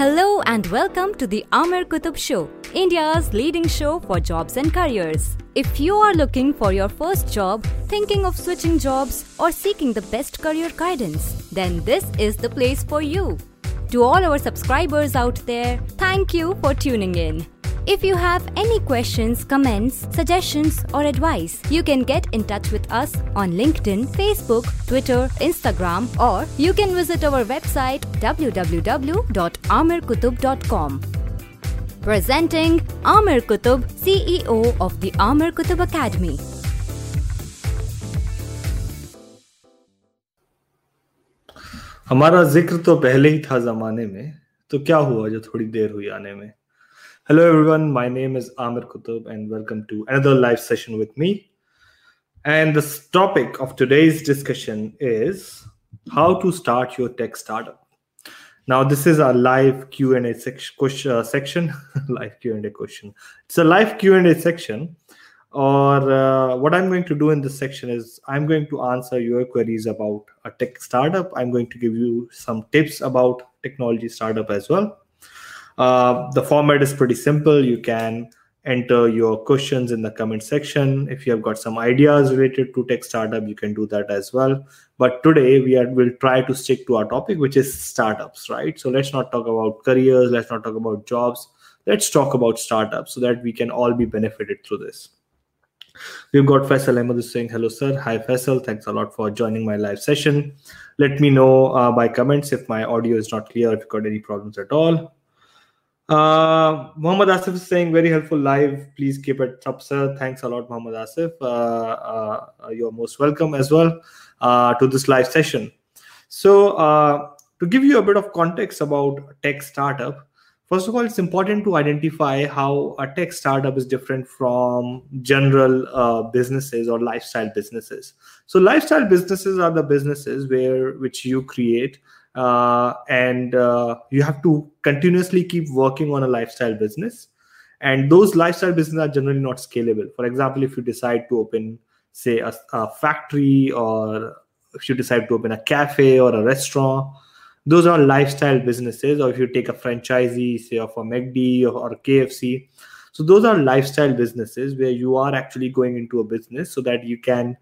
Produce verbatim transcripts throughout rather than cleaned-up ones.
Hello and welcome to the Aamir Qutub Show, India's leading show for jobs and careers. If you are looking for your first job, thinking of switching jobs or seeking the best career guidance, then this is the place for you. To all our subscribers out there, thank you for tuning in. If you have any questions, comments, suggestions or advice, you can get in touch with us on LinkedIn, Facebook, Twitter, Instagram, or you can visit our website w w w dot aamir qutub dot com. Presenting Aamir Qutub, C E O of the Aamir Qutub Academy. हमारा जिक्र तो पहले ही था ज़माने में, तो क्या हुआ जो थोड़ी देर हुई आने में? Hello everyone, my name is Aamir Qutub and welcome to another live session with me. And the topic of today's discussion is how to start your tech startup. Now this is a live Q and A section, live Q and A question. It's a live Q and A section, or uh, what I'm going to do in this section is I'm going to answer your queries about a tech startup. I'm going to give you some tips about technology startup as well. Uh, the format is pretty simple. You can enter your questions in the comment section. If you have got some ideas related to tech startup, you can do that as well. But today we will try to stick to our topic, which is startups, right? So let's not talk about careers. Let's not talk about jobs. Let's talk about startups so that we can all be benefited through this. We've got Faisal Ahmed is saying, hello, sir. Hi, Faisal. Thanks a lot for joining my live session. Let me know uh, by comments if my audio is not clear, if you've got any problems at all. Uh, Muhammad Asif is saying very helpful live. Please keep it up, sir. Thanks a lot, Muhammad Asif. Uh, uh, you're most welcome as well uh, to this live session. So uh, to give you a bit of context about tech startup, first of all, it's important to identify how a tech startup is different from general uh, businesses or lifestyle businesses. So lifestyle businesses are the businesses where which you create Uh, and uh, you have to continuously keep working on a lifestyle business. And those lifestyle businesses are generally not scalable. For example, if you decide to open, say, a, a factory, or if you decide to open a cafe or a restaurant, those are lifestyle businesses. Or if you take a franchisee, say, of a McD or, or K F C. So those are lifestyle businesses where you are actually going into a business so that you can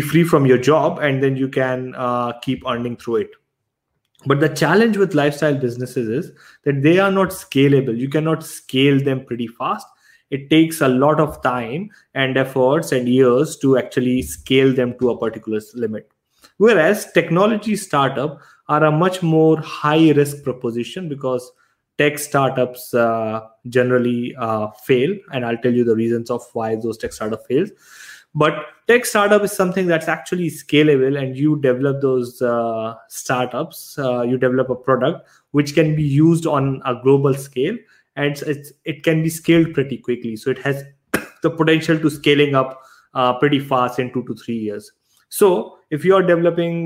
be free from your job and then you can uh, keep earning through it. But the challenge with lifestyle businesses is that they are not scalable. You cannot scale them pretty fast. It takes a lot of time and efforts and years to actually scale them to a particular limit. Whereas technology startup are a much more high risk proposition because tech startups uh, generally uh, fail. And I'll tell you the reasons of why those tech startup fails. But tech startup is something that's actually scalable, and you develop those uh, startups, uh, you develop a product which can be used on a global scale, and it's, it's, it can be scaled pretty quickly. So it has the potential to scaling up uh, pretty fast in two to three years. So if you are developing,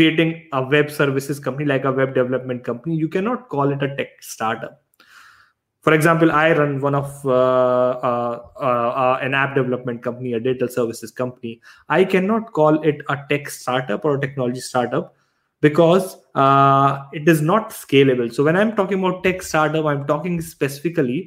creating a web services company, like a web development company, you cannot call it a tech startup. For example, I run one of uh, uh, uh, uh, an app development company, a digital services company. I cannot call it a tech startup or a technology startup because uh, it is not scalable. So when I'm talking about tech startup, I'm talking specifically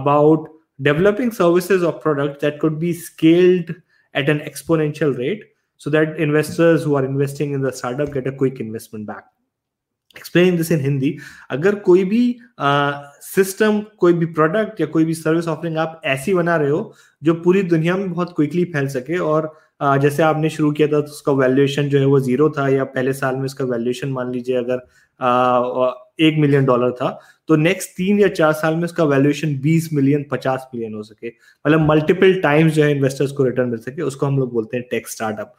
about developing services or products that could be scaled at an exponential rate so that investors who are investing in the startup get a quick investment back. Explain this in Hindi. अगर कोई भी system, कोई भी product या कोई भी service offering आप ऐसी बना रहे हो जो पूरी दुनिया में बहुत क्विकली फैल सके, और जैसे आपने शुरू किया था तो उसका वैल्यूएशन जो है वो जीरो था, या पहले साल में उसका वैल्यूएशन मान लीजिए अगर एक मिलियन डॉलर था तो नेक्स्ट तीन या चार साल में उसका वैल्यूएशन बीस मिलियन पचास मिलियन हो सके, मतलब मल्टीपल टाइम्स जो है इन्वेस्टर्स को रिटर्न मिल सके, उसको हम लोग बोलते हैं tech startup.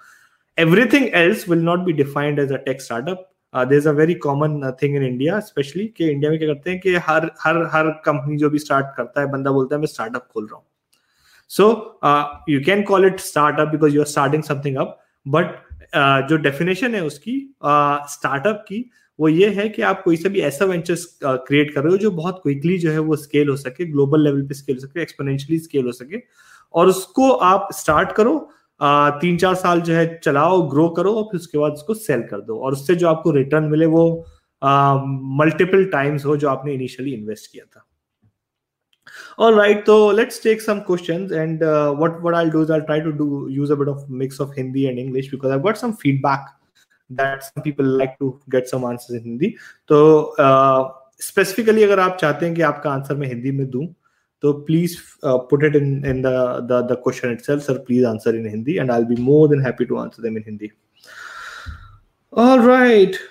Everything else will not be defined as a tech startup. Uh, there's a very common uh, thing in India, especially कि इंडिया में क्या करते हैं कि हर हर हर कंपनी जो भी स्टार्ट करता है बंदा बोलता है मैं स्टार्टअप खोल रहा हूँ. So you can call it startup because you are starting something up, but जो डेफिनेशन है उसकी स्टार्टअप uh, की वो ये है कि आप कोई सा भी ऐसा वेंचर क्रिएट कर रहे हो जो बहुत क्विकली जो है वो स्केल हो सके, ग्लोबल लेवल पे स्केल हो सके, एक्सपोनेंशियली स्केल हो सके, और उसको आप स्टार्ट करो, तीन चार साल जो है चलाओ, ग्रो करो, और फिर उसके बाद उसको सेल कर दो, और उससे जो आपको रिटर्न मिले वो मल्टीपल टाइम्स हो जो आपने इनिशियली इन्वेस्ट किया था. Alright, so let's take some questions, and uh, what what I'll do is I'll try to do use a bit of mix of Hindi and English, because I've got some feedback that some people like to get some answers in Hindi. So uh, specifically, अगर आप चाहते हैं कि आपका answer मैं हिंदी में दूं, तो please uh, put it in in the the the question itself. Sir, please answer in Hindi, and I'll be more than happy to answer them in Hindi. Alright.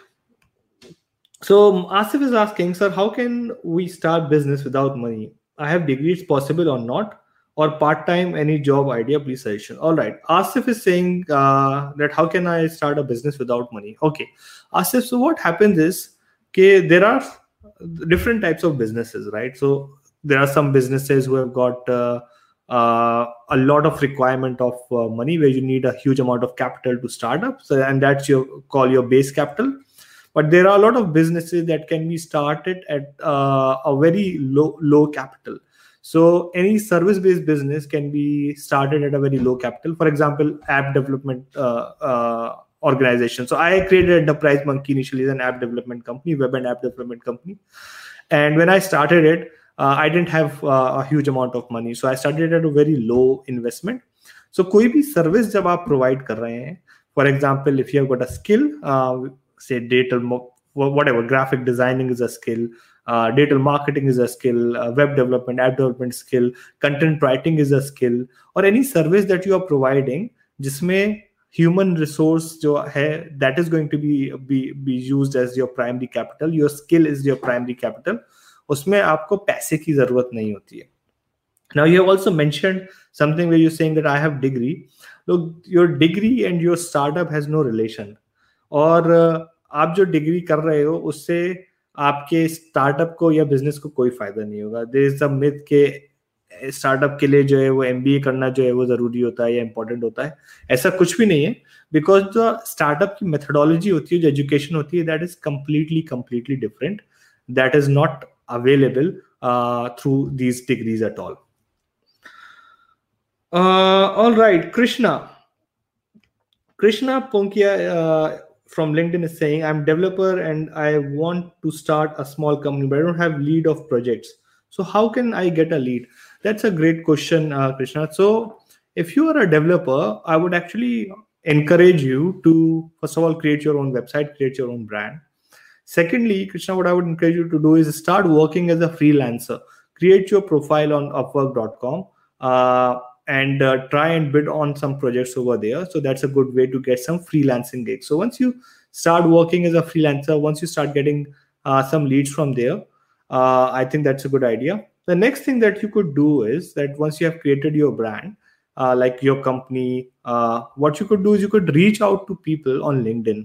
So Asif is asking, sir, how can we start business without money? I have degrees, possible or not, or part-time, any job idea, please suggestion. All right. Asif is saying uh, that how can I start a business without money? Okay. Asif, so what happens is okay, there are different types of businesses, right? So there are some businesses who have got uh, uh, a lot of requirement of uh, money, where you need a huge amount of capital to start up. So, and that's your call your base capital. But there are a lot of businesses that can be started at uh, a very low low capital. So any service-based business can be started at a very low capital. For example, app development uh, uh, organization. So I created Enterprise Monkey initially as an app development company, web and app development company. And when I started it, uh, I didn't have uh, a huge amount of money. So I started at a very low investment. So कोई भी service जब आप provide कर रहे हैं, for example, if you have got a skill, uh, say data, whatever, graphic designing is a skill, uh, digital marketing is a skill, uh, web development, app development skill, content writing is a skill, or any service that you are providing, जिसमें human resource जो है, that is going to be, be, be used as your primary capital, your skill is your primary capital, उसमें आपको पैसे की जरूरत नहीं होती है. Now you have also mentioned something where you're saying that I have degree. Look, your degree and your startup has no relation. और आप जो डिग्री कर रहे हो उससे आपके स्टार्टअप को या बिजनेस को कोई फायदा नहीं होगा. देयर इज अ मिथ के स्टार्टअप के लिए जो है वो एमबीए करना जो है वो जरूरी होता है या इंपॉर्टेंट होता है. ऐसा कुछ भी नहीं है, बिकॉज द स्टार्टअप की मेथडोलॉजी होती है, जो एजुकेशन होती है, that is completely completely different, that is not available through these degrees at all. Alright, Krishna Krishna Ponkia uh, from LinkedIn is saying, I'm a developer and I want to start a small company, but I don't have lead of projects. So how can I get a lead? That's a great question, uh, Krishna. So if you are a developer, I would actually encourage you to, first of all, create your own website, create your own brand. Secondly, Krishna, what I would encourage you to do is start working as a freelancer. Create your profile on upwork dot com. Uh, and uh, try and bid on some projects over there. So that's a good way to get some freelancing gigs. So once you start working as a freelancer, once you start getting uh, some leads from there, uh, I think that's a good idea. The next thing that you could do is that once you have created your brand, uh, like your company, uh, what you could do is you could reach out to people on LinkedIn.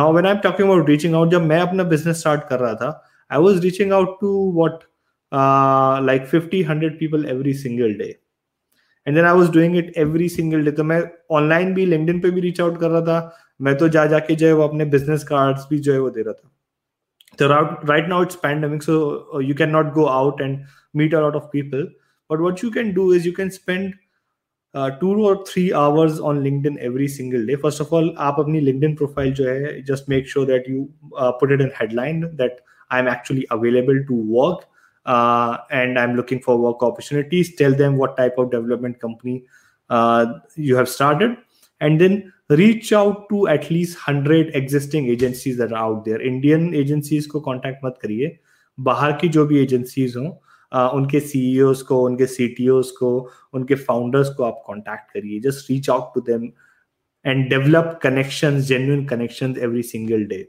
Now, when I'm talking about reaching out, when I was starting my business, I was reaching out to what, uh, like fifty, one hundred people every single day. And then I was doing it every single day. तो मैं online भी LinkedIn पे भी reach out कर रहा था. मैं तो जा जाके जो है वो अपने business cards भी जो है वो दे रहा था. So right now it's pandemic, so you cannot go out and meet a lot of people. But what you can do is you can spend uh, two or three hours on LinkedIn every single day. First of all, आप अपनी LinkedIn profile जो है, just make sure that you uh, put it in headline that I'm actually available to work. Uh, and I'm looking for work opportunities. Tell them what type of development company uh, you have started, and then reach out to at least one hundred existing agencies that are out there. Indian agencies को contact मत करिए. बाहर की जो भी agencies हों, uh, उनके C E Os को, उनके C T Os को, उनके founders को आप contact करिए. Just reach out to them and develop connections, genuine connections every single day.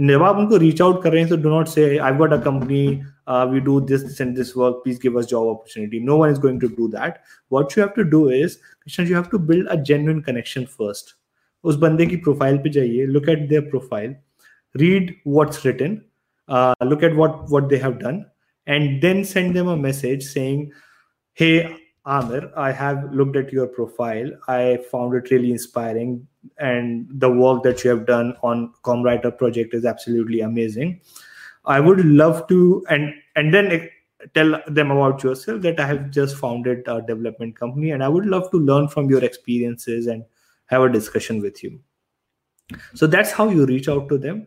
जब आप उनको reach out कर रहे हैं, so do not say I've got a company, uh, we do this, this and this work, please give us job opportunity. No one is going to do that. What you have to do is, Krishna, you have to build a genuine connection first. उस बंदे की profile पे जाइए, look at their profile, read what's written, uh, look at what what they have done, and then send them a message saying, hey, Aamir, I have looked at your profile. I found it really inspiring, and the work that you have done on ComWriter project is absolutely amazing. I would love to, and and then tell them about yourself that I have just founded a development company, and I would love to learn from your experiences and have a discussion with you. So that's how you reach out to them.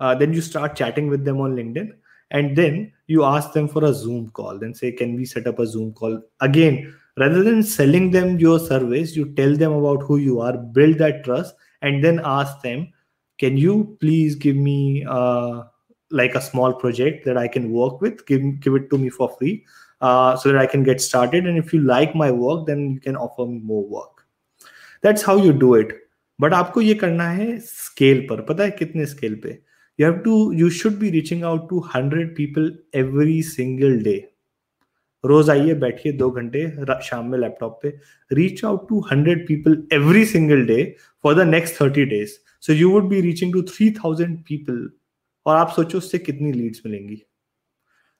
Uh, then you start chatting with them on LinkedIn, and then you ask them for a Zoom call. Then say, can we set up a Zoom call? Again, rather than selling them your service, you tell them about who you are, build that trust, and then ask them, can you please give me uh, like a small project that I can work with? Give, give it to me for free uh, so that I can get started. And if you like my work, then you can offer me more work. That's how you do it. But आपको ये करना है scale पर, पता है कितने scale पे? You have to, you should be reaching out to one hundred people every single day. रोज आइए बैठिए दो घंटे शाम में लैपटॉप पे. Reach out to one hundred people every single day for the next thirty days. So you would be reaching to three thousand people. और आप सोचो उससे कितनी लीड्स मिलेंगी.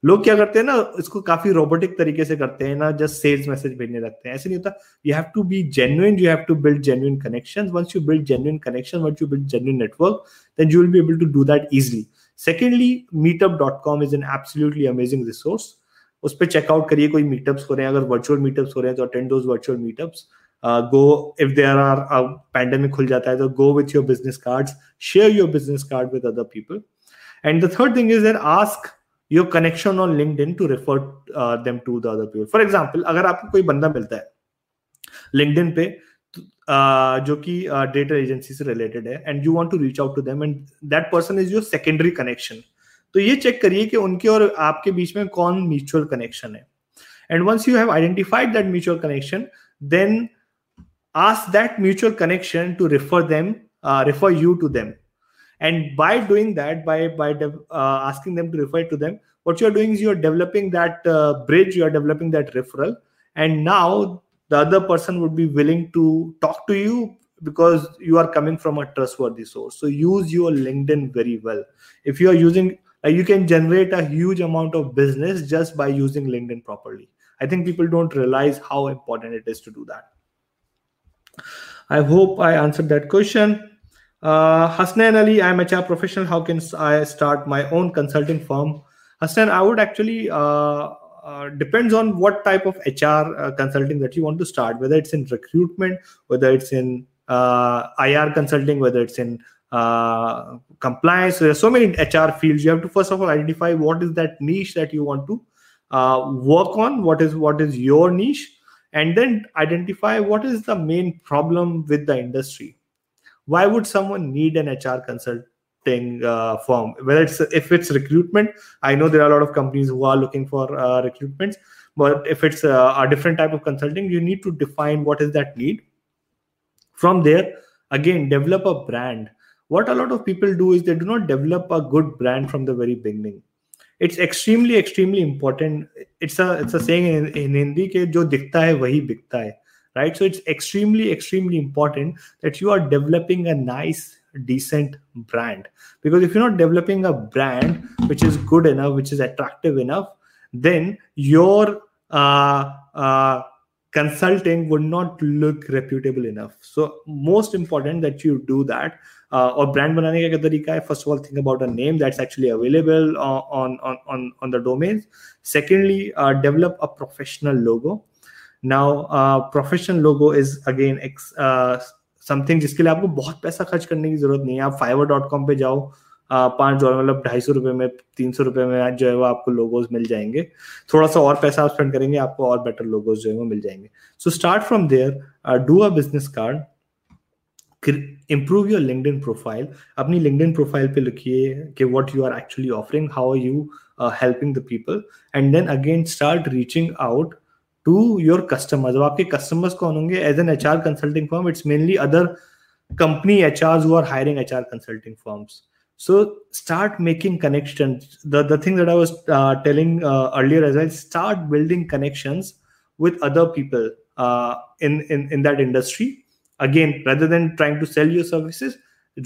लोग क्या करते हैं ना, इसको काफी रोबोटिक तरीके से करते हैं ना, जस्ट सेल्स मैसेज भेजने लगते हैं. ऐसे नहीं होता. You have to be genuine, you have to build genuine connections. Once you build genuine connections, once you build genuine network, then you will be able to do that easily. Secondly, meetup dot com is an absolutely amazing resource. उस पे checkout करिए, कोई meetups हो रहे हैं, अगर virtual meetups हो रहे हैं तो attend those virtual meetups. Go if there are pandemic खुल जाता है तो go with your business cards, share your business card with other people. And the third thing is that ask your connection on LinkedIn to refer uh, them to the other people. For example, अगर आपको कोई बंदा मिलता है LinkedIn पे uh, जो कि data agency से रिलेटेड है, and you want to reach out to them, and that person is your secondary connection. तो ये चेक करिए कि उनके और आपके बीच में कौन म्यूचुअल कनेक्शन है. And once you have identified that mutual connection, then ask that mutual connection to refer them, uh, refer you to them. And by doing that, by by de- uh, asking them to refer to them, what you are doing is you are developing that uh, bridge, you are developing that referral, and now the other person would be willing to talk to you because you are coming from a trustworthy source. So use your LinkedIn very well. If you are using, uh, you can generate a huge amount of business just by using LinkedIn properly. I think people don't realize how important it is to do that. I hope I answered that question. Uh, Hasnan Ali, I'm H R professional. How can I start my own consulting firm? Hasnan, I would actually, uh, uh, depends on what type of H R uh, consulting that you want to start, whether it's in recruitment, whether it's in uh, I R consulting, whether it's in uh, compliance. So there are so many H R fields. You have to first of all identify what is that niche that you want to uh, work on, what is what is your niche, and then identify what is the main problem with the industry. Why would someone need an H R consulting uh, firm? Whether it's if it's recruitment, I know there are a lot of companies who are looking for uh, recruitments, but if it's uh, a different type of consulting, you need to define what is that need. From there, again, develop a brand. What a lot of people do is they do not develop a good brand from the very beginning. It's extremely, extremely important. It's a it's a saying in, in Hindi ke jo dikhta hai wahi bikta hai. Right, so it's extremely, extremely important that you are developing a nice, decent brand. Because if you're not developing a brand which is good enough, which is attractive enough, then your uh, uh, consulting would not look reputable enough. So most important that you do that. Uh, or brand बनाने का क्या तरीका है? First of all, think about a name that's actually available on on on on the domains. Secondly, uh, develop a professional logo. Now, uh, professional logo is again ex, uh, something जिसके लिए आपको बहुत पैसा खर्च करने की जरूरत नहीं है. आप फाइवर डॉट कॉम पे जाओ, पांच डॉलर मतलब ढाई सौ रुपए में, तीन सौ रुपए में जो है वो आपको लोगोज मिल जाएंगे. थोड़ा सा और पैसा आप स्पेंड करेंगे, आपको और बेटर लोगोज जो है वो मिल जाएंगे. So start from there, do a business card, improve your LinkedIn profile. अपनी LinkedIn profile पे लिखिए कि what you are actually offering, how are you uh, helping the people, and then again start reaching out to your customers. So, आपके customers कौन होंगे? As an H R consulting firm, it's mainly other company H Rs who are hiring H R consulting firms. So start making connections. The, the thing that I was uh, telling uh, earlier as well, start building connections with other people uh, in, in, in that industry. Again, rather than trying to sell your services,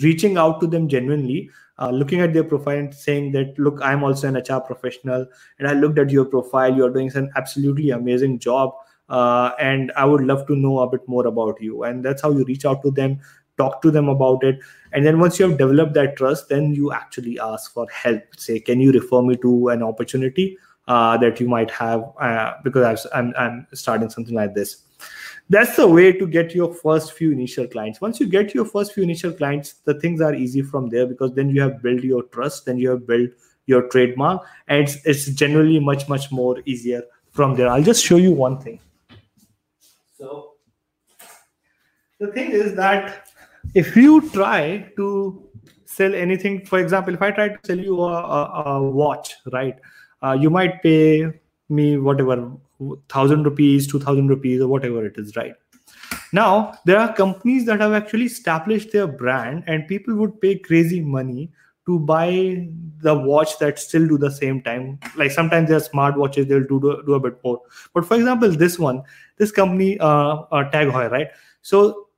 reaching out to them genuinely, uh, looking at their profile and saying that, look, I'm also an H R professional and I looked at your profile. You are doing an absolutely amazing job. Uh, and I would love to know a bit more about you. And that's how you reach out to them, talk to them about it. And then once you have developed that trust, then you actually ask for help. Say, can you refer me to an opportunity uh, that you might have? Uh, because I've, I'm, I'm starting something like this. That's the way to get your first few initial clients. Once you get your first few initial clients, the things are easy from there, because then you have built your trust, then you have built your trademark, and it's, it's generally much, much more easier from there. I'll just show you one thing. So the thing is that if you try to sell anything, for example, if I try to sell you a, a, a watch, right, uh, you might pay me whatever, one thousand rupees, two thousand rupees, or whatever it is, right? Now, there are companies that have actually established their brand, and people would pay crazy money to buy the watch that still do the same time. Like sometimes there are smart watches, they'll do, do, do a bit more. But for example, this one, this company, uh, uh, Tag Heuer, right? So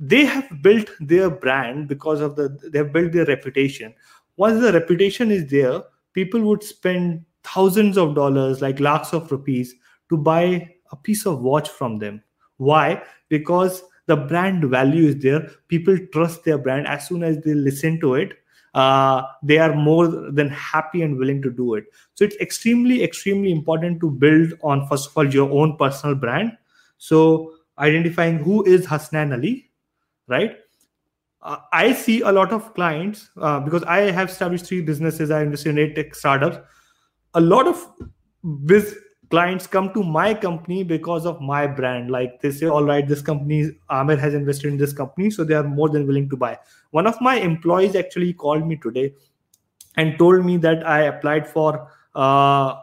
they have built their brand because of the, they have built their reputation. Once the reputation is there, people would spend thousands of dollars, like lakhs of rupees, to buy a piece of watch from them. Why? Because the brand value is there. People trust their brand. As soon as they listen to it, uh, they are more than happy and willing to do it. So it's extremely, extremely important to build on, first of all, your own personal brand. So identifying who is Hasnan Ali, right? Uh, I see a lot of clients uh, because I have established three businesses. I invested in eight tech startups. A lot of business clients come to my company because of my brand. Like they say, all right, this company, Aamir has invested in this company, so they are more than willing to buy. One of my employees actually called me today and told me that I applied for, uh,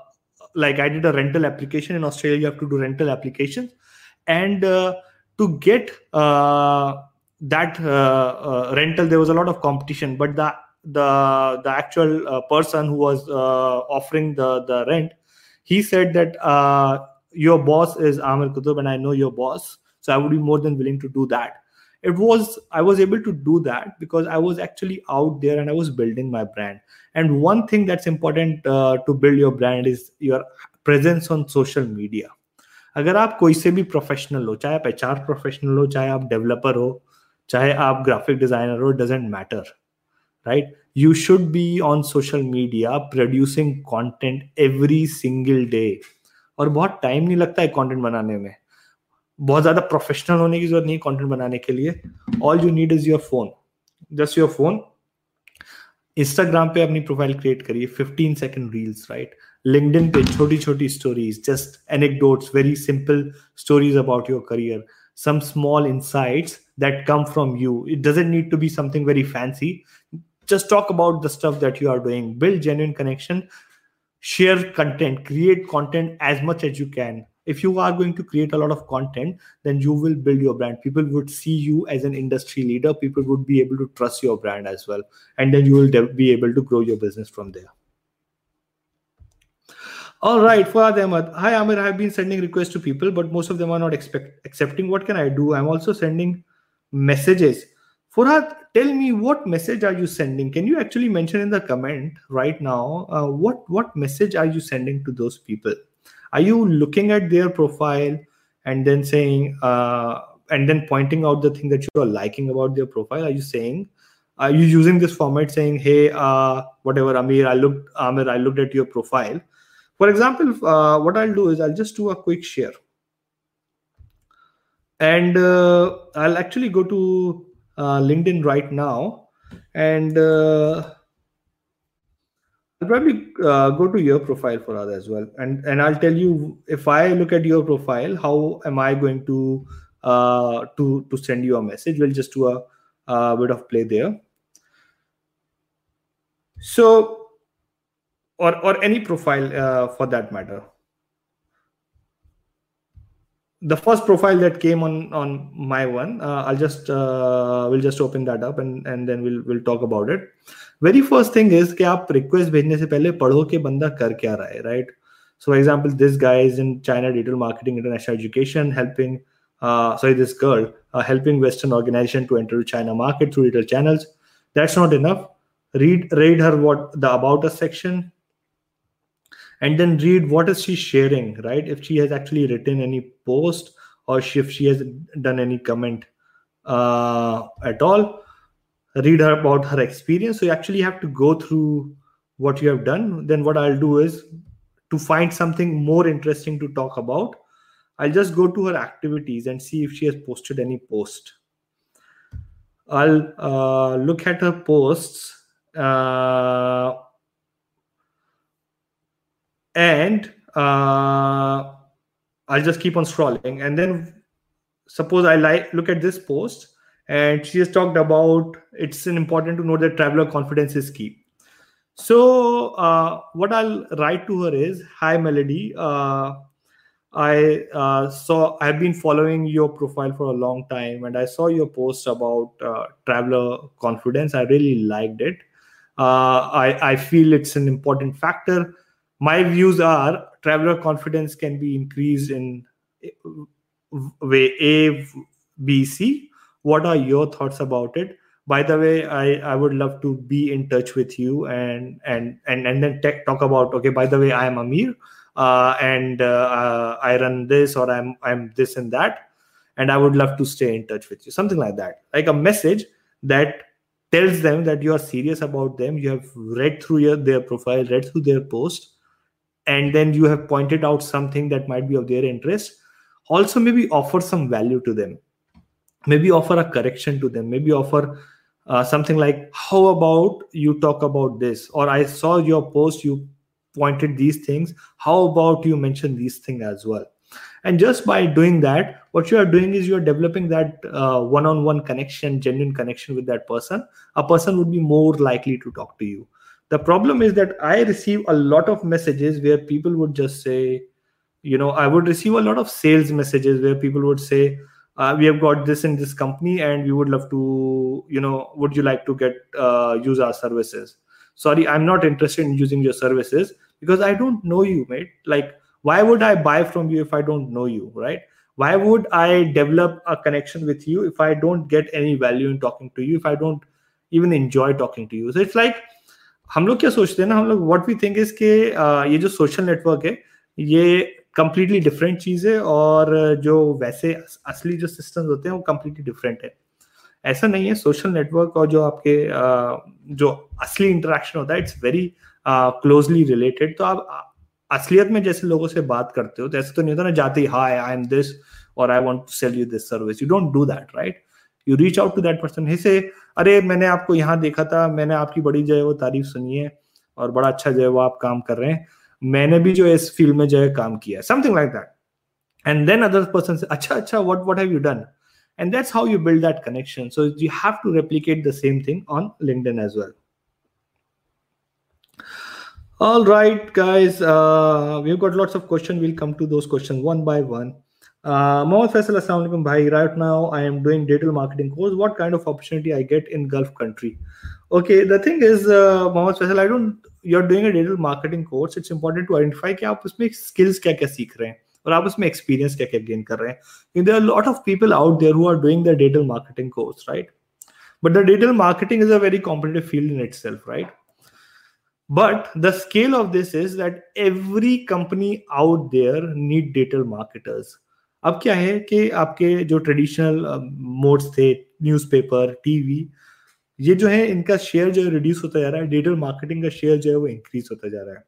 like I did a rental application. In Australia, you have to do rental applications. And uh, to get uh, that uh, uh, rental, there was a lot of competition, but the the, the actual uh, person who was uh, offering the, the rent, he said that uh, your boss is Aamir Qutub and I know your boss, so I would be more than willing to do that. It was, I was able to do that because I was actually out there and I was building my brand. And one thing that's important uh, to build your brand is your presence on social media. अगर आप कोई से भी professional हो, चाहे आप H R professional हो, चाहे आप developer हो, चाहे आप graphic designer हो, doesn't matter, right? You should be on social media producing content every single day. और बहुत time नहीं लगता है content बनाने में. बहुत ज़्यादा professional होने की ज़रूरत नहीं content बनाने के लिए. All you need is your phone. Just your phone. Instagram पे अपनी profile create करिए. fifteen second reels, right? LinkedIn पे छोटी-छोटी stories, just anecdotes, very simple stories about your career. Some small insights that come from you. It doesn't need to be something very fancy. Just talk about the stuff that you are doing. Build genuine connection, share content, create content as much as you can. If you are going to create a lot of content, then you will build your brand. People would see you as an industry leader. People would be able to trust your brand as well. And then you will de- be able to grow your business from there. All right, Fuad Ahmed. Hi, Aamir. I have been sending requests to people, but most of them are not expect- accepting. What can I do? I'm also sending messages. Fuad, tell me, what message are you sending? Can you actually mention in the comment right now uh, what what message are you sending to those people? Are you looking at their profile and then saying uh, and then pointing out the thing that you are liking about their profile? Are you saying, are you using this format saying, hey, uh, whatever, Aamir, I looked, Aamir, I looked at your profile. For example, uh, what I'll do is I'll just do a quick share, and uh, I'll actually go to Uh, LinkedIn right now, and uh, I'll probably uh, go to your profile for others as well, and and I'll tell you, if I look at your profile, how am I going to uh, to to send you a message? We'll just do a, a bit of play there. So, or or any profile uh, for that matter. The first profile that came on on my one, uh, I'll just uh, we'll just open that up and and then we'll we'll talk about it. Very first thing is कि आप request भेजने से पहले पढ़ो कि बंदा कर क्या रहा है, right? So for example, this guy is in China digital marketing, international education, helping uh, sorry this girl uh, helping Western organization to enter China market through digital channels. That's not enough. Read read her what the about us section. And then read what is she sharing, right? If she has actually written any post or if she has done any comment uh, at all. Read her about her experience. So you actually have to go through what you have done. Then what I'll do is to find something more interesting to talk about. I'll just go to her activities and see if she has posted any post. I'll uh, look at her posts uh, and uh, I'll just keep on scrolling. And then suppose I like look at this post and she has talked about, it's important to note that traveler confidence is key. So uh, what I'll write to her is, hi Melody, uh, I uh, saw, I've been following your profile for a long time and I saw your post about uh, traveler confidence. I really liked it. Uh, I, I feel it's an important factor. My views are traveler confidence can be increased in way A, B, C. What are your thoughts about it? By the way, I, I would love to be in touch with you and and and, and then tech talk about, okay, by the way, I am Aamir uh, and uh, I run this or I'm I'm this and that, and I would love to stay in touch with you. Something like that, like a message that tells them that you are serious about them. You have read through your, their profile, read through their post, and then you have pointed out something that might be of their interest. Also, maybe offer some value to them. Maybe offer a correction to them. Maybe offer Uh, something like, how about you talk about this? Or I saw your post, you pointed these things. How about you mention these things as well? And just by doing that, what you are doing is you're developing that uh, one-on-one connection, genuine connection with that person. A person would be more likely to talk to you. The problem is that I receive a lot of messages where people would just say, you know, I would receive a lot of sales messages where people would say, Uh, we have got this in this company and we would love to, you know, would you like to get, uh, use our services? Sorry, I'm not interested in using your services because I don't know you, mate. Like, why would I buy from you if I don't know you, right? Why would I develop a connection with you if I don't get any value in talking to you, if I don't even enjoy talking to you? So it's like, hum log kya sochte hain na, hum log, what we think is ke uh, ye jo social network hai, ye completely different चीजें और जो वैसे असली जो systems होते हैं वो completely different है. ऐसा नहीं है. Social network और जो आपके जो असली interaction होता है it's very closely related. तो आप असलियत में जैसे लोगों से बात करते हो तो ऐसा तो नहीं होता ना जाते ही hi I am this or I want to sell you this service. You don't do that, right? You reach out to that person. He say अरे मैंने आपको यहाँ देखा था, मैंने आपकी बड़ी जो है वो तारीफ सुनी है और बड़ा अच्छा जो है वो आप काम कर रहे हैं. मैंने भी जो इस फील्ड में जो है काम किया, something like that, and then other person says, अच्छा अच्छा, what what have you done, and that's how you build that connection. So you have to replicate the same thing on LinkedIn as well. All right, guys, uh, we've got lots of questions. We'll come to those questions one by one. Uh, Mohammed Faisal, Assalamualaikum, bhai. Right now, I am doing digital marketing course. What kind of opportunity I get in Gulf country? Okay, the thing is, uh, Mohammed Faisal, I don't. You're doing a digital marketing course. It's important to identify कि आप उसमें skills क्या क्या सीख रहे हैं और आप उसमें experience क्या क्या gain कर रहे हैं. There are a lot of people out there who are doing the digital marketing course, right? But the digital marketing is a very competitive field in itself, right? But the scale of this is that every company out there need digital marketers. अब क्या है कि आपके जो traditional modes थे, newspaper, T V, ये जो है इनका शेयर जो है रिड्यूस होता जा रहा है. डिजिटल मार्केटिंग का शेयर जो है वो इंक्रीज होता जा रहा है.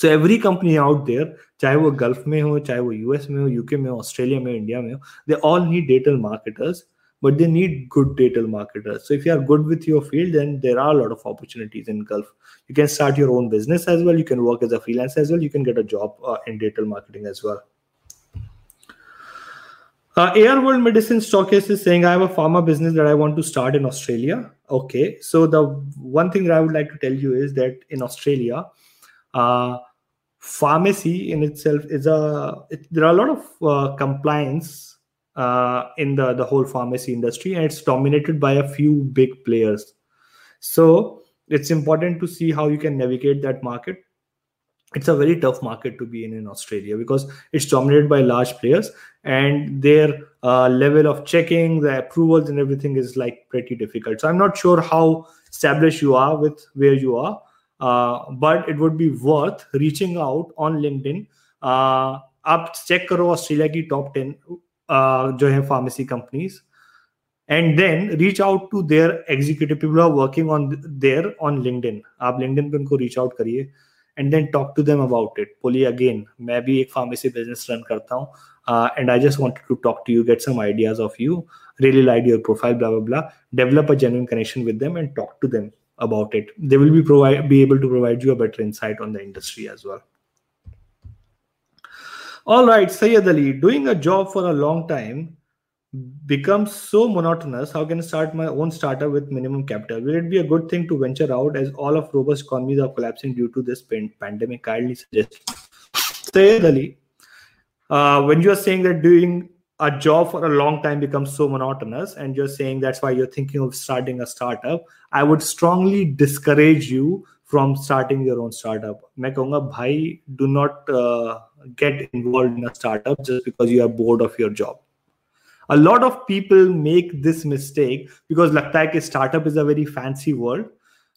So every company out there, चाहे वो गल्फ में हो, चाहे वो यूएस में हो, यूके में हो, ऑस्ट्रेलिया में, इंडिया में हो, they all need digital marketers, but they need good digital marketers. So if you are good with your field then there are lot of opportunities in Gulf. You can start your own business as well, you can work as a freelancer as well, you can get a job in digital marketing as well. Uh, A R World Medicine Stockcase is saying, I have a pharma business that I want to start in Australia. Okay, so the one thing that I would like to tell you is that in Australia, uh, pharmacy in itself is a, it, there are a lot of uh, compliance uh, in the, the whole pharmacy industry, and it's dominated by a few big players. So it's important to see how you can navigate that market. It's a very tough market to be in in Australia because it's dominated by large players, and their uh, level of checking, the approvals and everything is like pretty difficult. So I'm not sure how established you are with where you are, uh, but it would be worth reaching out on LinkedIn. Uh, आप check करो Australia की top ten uh, जो है pharmacy companies, and then reach out to their executive people who are working on there on LinkedIn. आप LinkedIn पे उनको reach out करिए. And then talk to them about it. Poli again, मैं भी एक pharmacy business run करता हूँ. Uh, and I just wanted to talk to you, get some ideas of you, really liked your profile, blah, blah, blah. Develop a genuine connection with them and talk to them about it. They will be provide be able to provide you a better insight on the industry as well. All right, Sayyid Ali, doing a job for a long time becomes so monotonous. How can I start my own startup with minimum capital? Will it be a good thing to venture out as all of robust economies are collapsing due to this pandemic? Kindly suggest. Sayyid Ali, uh, when you are saying that doing a job for a long time becomes so monotonous and you're saying that's why you're thinking of starting a startup, I would strongly discourage you from starting your own startup. I would say, do not uh, get involved in a startup just because you are bored of your job. A lot of people make this mistake because लगता है कि startup is a very fancy word.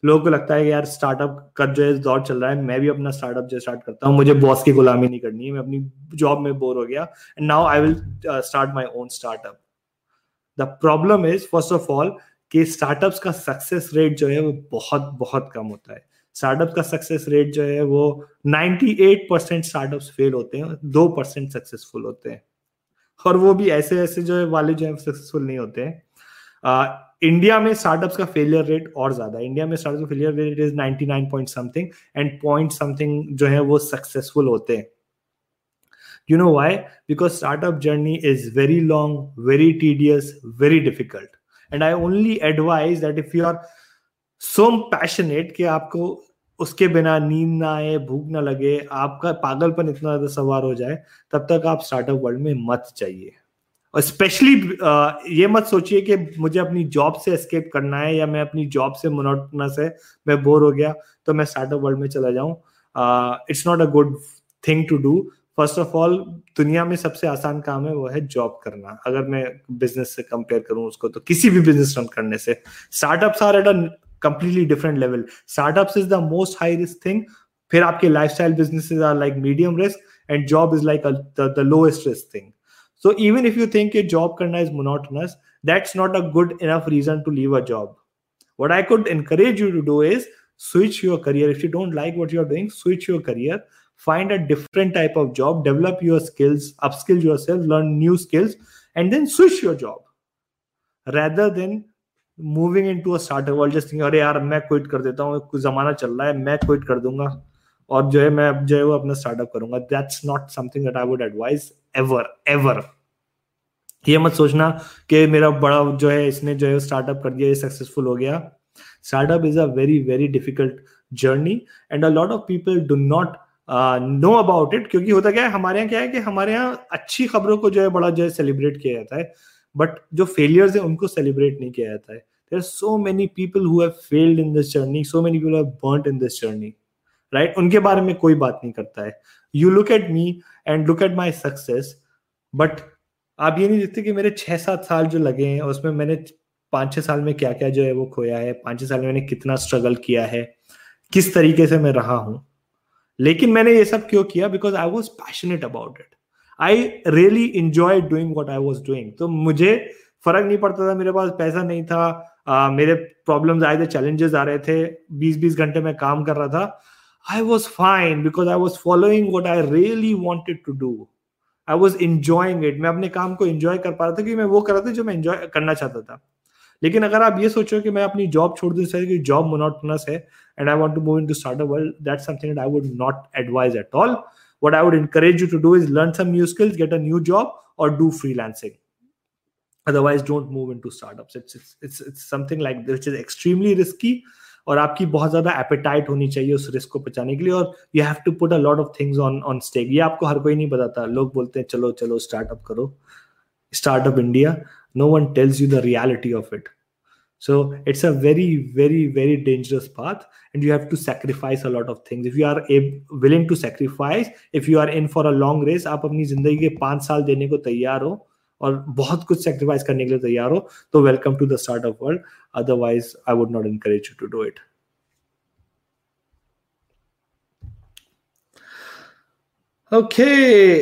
लोगों को लगता है कि यार startup का जो है दौर चल रहा है, मैं भी अपना startup जो start करता हूँ, मुझे boss की गुलामी नहीं करनी है, मैं अपनी job में bore हो गया, and now I will uh, start my own startup. The problem is, first of all, कि startups का success rate जो है वो बहुत बहुत कम होता है. Startup का success rate जो है वो ninety-eight percent startups fail होते हैं, two percent successful होते हैं. और वो भी ऐसे ऐसे जो है वाले जो है सक्सेसफुल नहीं होते हैं. uh, इंडिया में स्टार्टअप्स का फेलियर रेट और ज्यादा. इंडिया में स्टार्टअप का failure rate is ninety-nine point something and point something जो है वो सक्सेसफुल होते हैं. You know why? Because startup journey is very long, very tedious, very difficult. And I only advise that if you are so passionate कि आपको उसके बिना नींद ना आए, भूख ना लगे, आपका पागलपन इतना ज्यादा सवार हो जाए, तब तक आप स्टार्टअप वर्ल्ड में मत जाइए. और स्पेशली ये मत सोचिए कि मुझे अपनी जॉब से एस्केप करना है या मैं अपनी जॉब से मोनोटोनस है, मैं बोर हो गया तो मैं स्टार्टअप वर्ल्ड में चला जाऊं. It's not a good thing to do. First of all, दुनिया में सबसे आसान काम है वो है जॉब करना. अगर मैं बिजनेस से कंपेयर करूं उसको, तो किसी भी बिजनेस रन करने से startups are at a completely different level. Startups is the most high risk thing. Phir aapke lifestyle businesses are like medium risk and job is like a, the, the lowest risk thing. So even if you think your job karna is monotonous, that's not a good enough reason to leave a job. What I could encourage you to do is switch your career. If you don't like what you're doing, switch your career. Find a different type of job, develop your skills, upskill yourself, learn new skills, and then switch your job. Rather than moving into a startup world just thinking, अरे यार मैं quit कर देता हूँ, कुछ जमाना चल रहा है, मैं quit कर दूंगा और जो है मैं अब जो है वो अपना startup करूंगा. That's not something that I would advise ever, ever. ये मत सोचना कि मेरा बड़ा जो है इसने जो है startup कर दिया, ये successful हो गया. Startup is a very, very difficult journey and a lot of people do not uh, know about it. क्योंकि होता क्या है हमारे यहाँ क्या है कि हमारे यहाँ अच्छी खबरों को जो है बड़ा जो है celebrate किया जाता है, बट जो फेलियर्स है उनको सेलिब्रेट नहीं किया जाता है. There are so many people who have failed in this journey. So many people have burnt in this journey, right? उनके बारे में कोई बात नहीं करता है. You look at me and look at my success, but आप ये नहीं देखते कि मेरे छह सात साल जो लगे हैं उसमें मैंने पांच छह साल में क्या क्या जो है वो खोया है, पांच छह साल में मैंने कितना स्ट्रगल किया है, किस तरीके से मैं रहा हूं. लेकिन मैंने ये सब क्यों किया? Because I was passionate about it. I really enjoy doing what I was doing. तो मुझे फर्क नहीं पड़ता था, मेरे पास पैसा नहीं था, Uh, मेरे प्रॉब्लम्स आए थे, चैलेंजेस आ रहे थे, twenty twenty घंटे में काम कर रहा था. I was fine because I was following what I really wanted to do. I was enjoying it. मैं अपने काम को एंजॉय कर पा रहा था क्योंकि मैं वो कर रहा था जो मैं एंजॉय करना चाहता था. लेकिन अगर आप ये सोचो कि मैं अपनी जॉब छोड़ दूं क्योंकि जॉब मोनोटोनस है and I want to move into startup world, that's something that I would not advise at all. What I would encourage you to do is learn some new skills, get a new job और do freelancing. Otherwise, don't move into startups. It's it's it's, it's something like this, which is extremely risky. और आपकी बहुत ज़्यादा appetite होनी चाहिए उस risk को पहचानने के लिए. और you have to put a lot of things on on stake. ये आपको हर कोई नहीं बताता. लोग बोलते हैं चलो चलो startup करो, startup India. No one tells you the reality of it. So it's a very very very dangerous path, and you have to sacrifice a lot of things. If you are a, willing to sacrifice, if you are in for a long race, आप अपनी ज़िंदगी के पांच साल देने को तैयार हो और बहुत कुछ सेक्रीफाइस करने के लिए तैयार हो, तो welcome to the startup world. Otherwise I would not encourage you to do it. Okay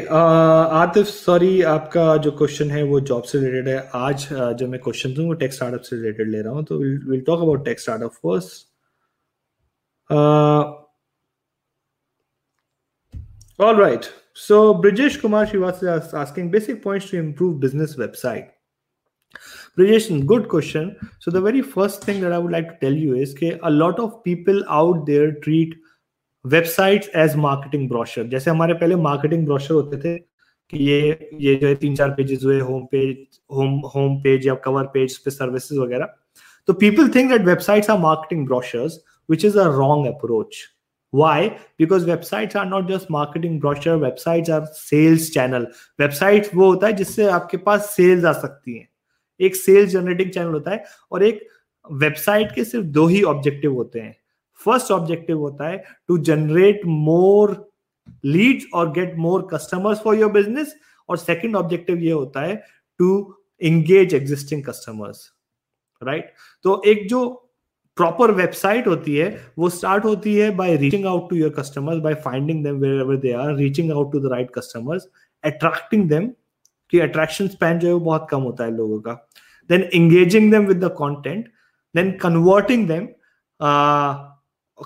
Atif, sorry आपका जो क्वेश्चन है वो जॉब से रिलेटेड है. आज uh, जो मैं क्वेश्चन दूं वो टेक स्टार्टअप से रिलेटेड ले रहा हूं, तो will talk about tech startup first. Alright, So Brijesh Kumar Srivastava is asking basic points to improve business website. Brijesh, good question. So the very first thing that I would like to tell you is that a lot of people out there treat websites as marketing brochure. जैसे हमारे पहले marketing brochure होते थे कि ये ये जो है तीन चार पेजेस हुए home page home home page या कवर पेज पे सर्विसेज वगैरह. So people think that websites are marketing brochures, which is a wrong approach. Why? Because websites are not just marketing brochure. Websites are sales channel. Websites वो होता है जिससे आपके पास sales आ सकती हैं. एक sales generating channel होता है और एक website के सिर्फ दो ही objective होते हैं. First objective होता है to generate more leads or get more customers for your business. और second objective ये होता है to engage existing customers. Right तो एक जो प्रॉपर वेबसाइट होती है वो स्टार्ट होती है by reaching out to your customers by finding them wherever they are reaching out to the right customers attracting them कि अट्रैक्शन स्पैन जो है वो बहुत कम होता है लोगों का then engaging them with the content then converting them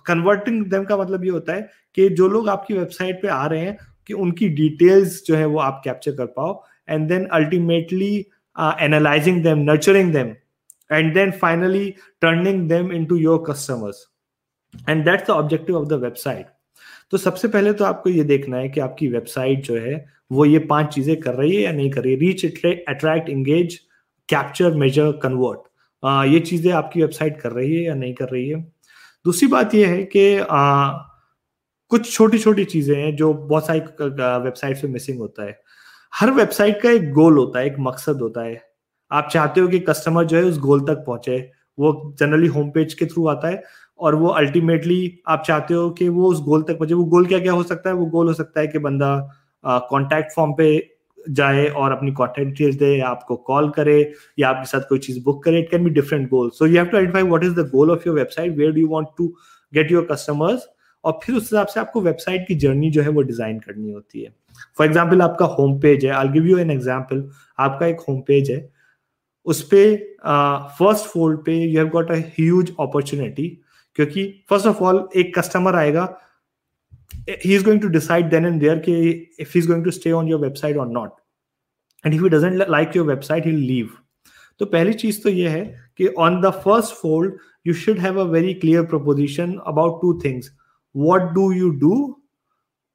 converting them का मतलब ये होता है कि जो लोग आपकी वेबसाइट पे आ रहे हैं कि उनकी डिटेल्स जो है वो आप कैप्चर कर पाओ and then ultimately analysing them nurturing them and then finally turning them into your customers. And that's the objective of the website. तो सबसे पहले तो आपको ये देखना है कि आपकी वेबसाइट जो है वो ये पांच चीजें कर रही है या नहीं कर रही है. Reach, attract, engage, capture, measure, convert. ये चीजें आपकी वेबसाइट कर रही है या नहीं कर रही है. दूसरी बात ये है कि uh, कुछ छोटी छोटी चीजें हैं जो बहुत सारी वेबसाइट में मिसिंग होता है. हर वेबसाइट का एक गोल होता है, एक मकसद होता है. आप चाहते हो कि कस्टमर जो है उस गोल तक पहुंचे. वो जनरली होम पेज के थ्रू आता है और वो अल्टीमेटली आप चाहते हो कि वो उस गोल तक पहुंचे. वो गोल क्या क्या हो सकता है? वो गोल हो सकता है कि बंदा कॉन्टैक्ट फॉर्म पे जाए और अपनी कॉन्टैक्ट डिटेल्स दे या आपको कॉल करे या आपके साथ कोई चीज बुक करे. It can be different goal. So you have to identify what is the goal of your website, where do you want to get your customers, और फिर उस हिसाब से आपको वेबसाइट की जर्नी जो है वो डिजाइन करनी होती है. फॉर एग्जाम्पल आपका होम पेज है. I will give you an example. आपका एक होम पेज है, उस पे फर्स्ट फोल्ड पे you have got a huge opportunity क्योंकि फर्स्ट ऑफ ऑल एक कस्टमर आएगा, he is going to decide then and there कि if he is going to stay on your website और not, and if he doesn't like your website he will leave. तो पहली चीज तो ये है कि on the first fold you should have a very clear proposition about two things. What do you do,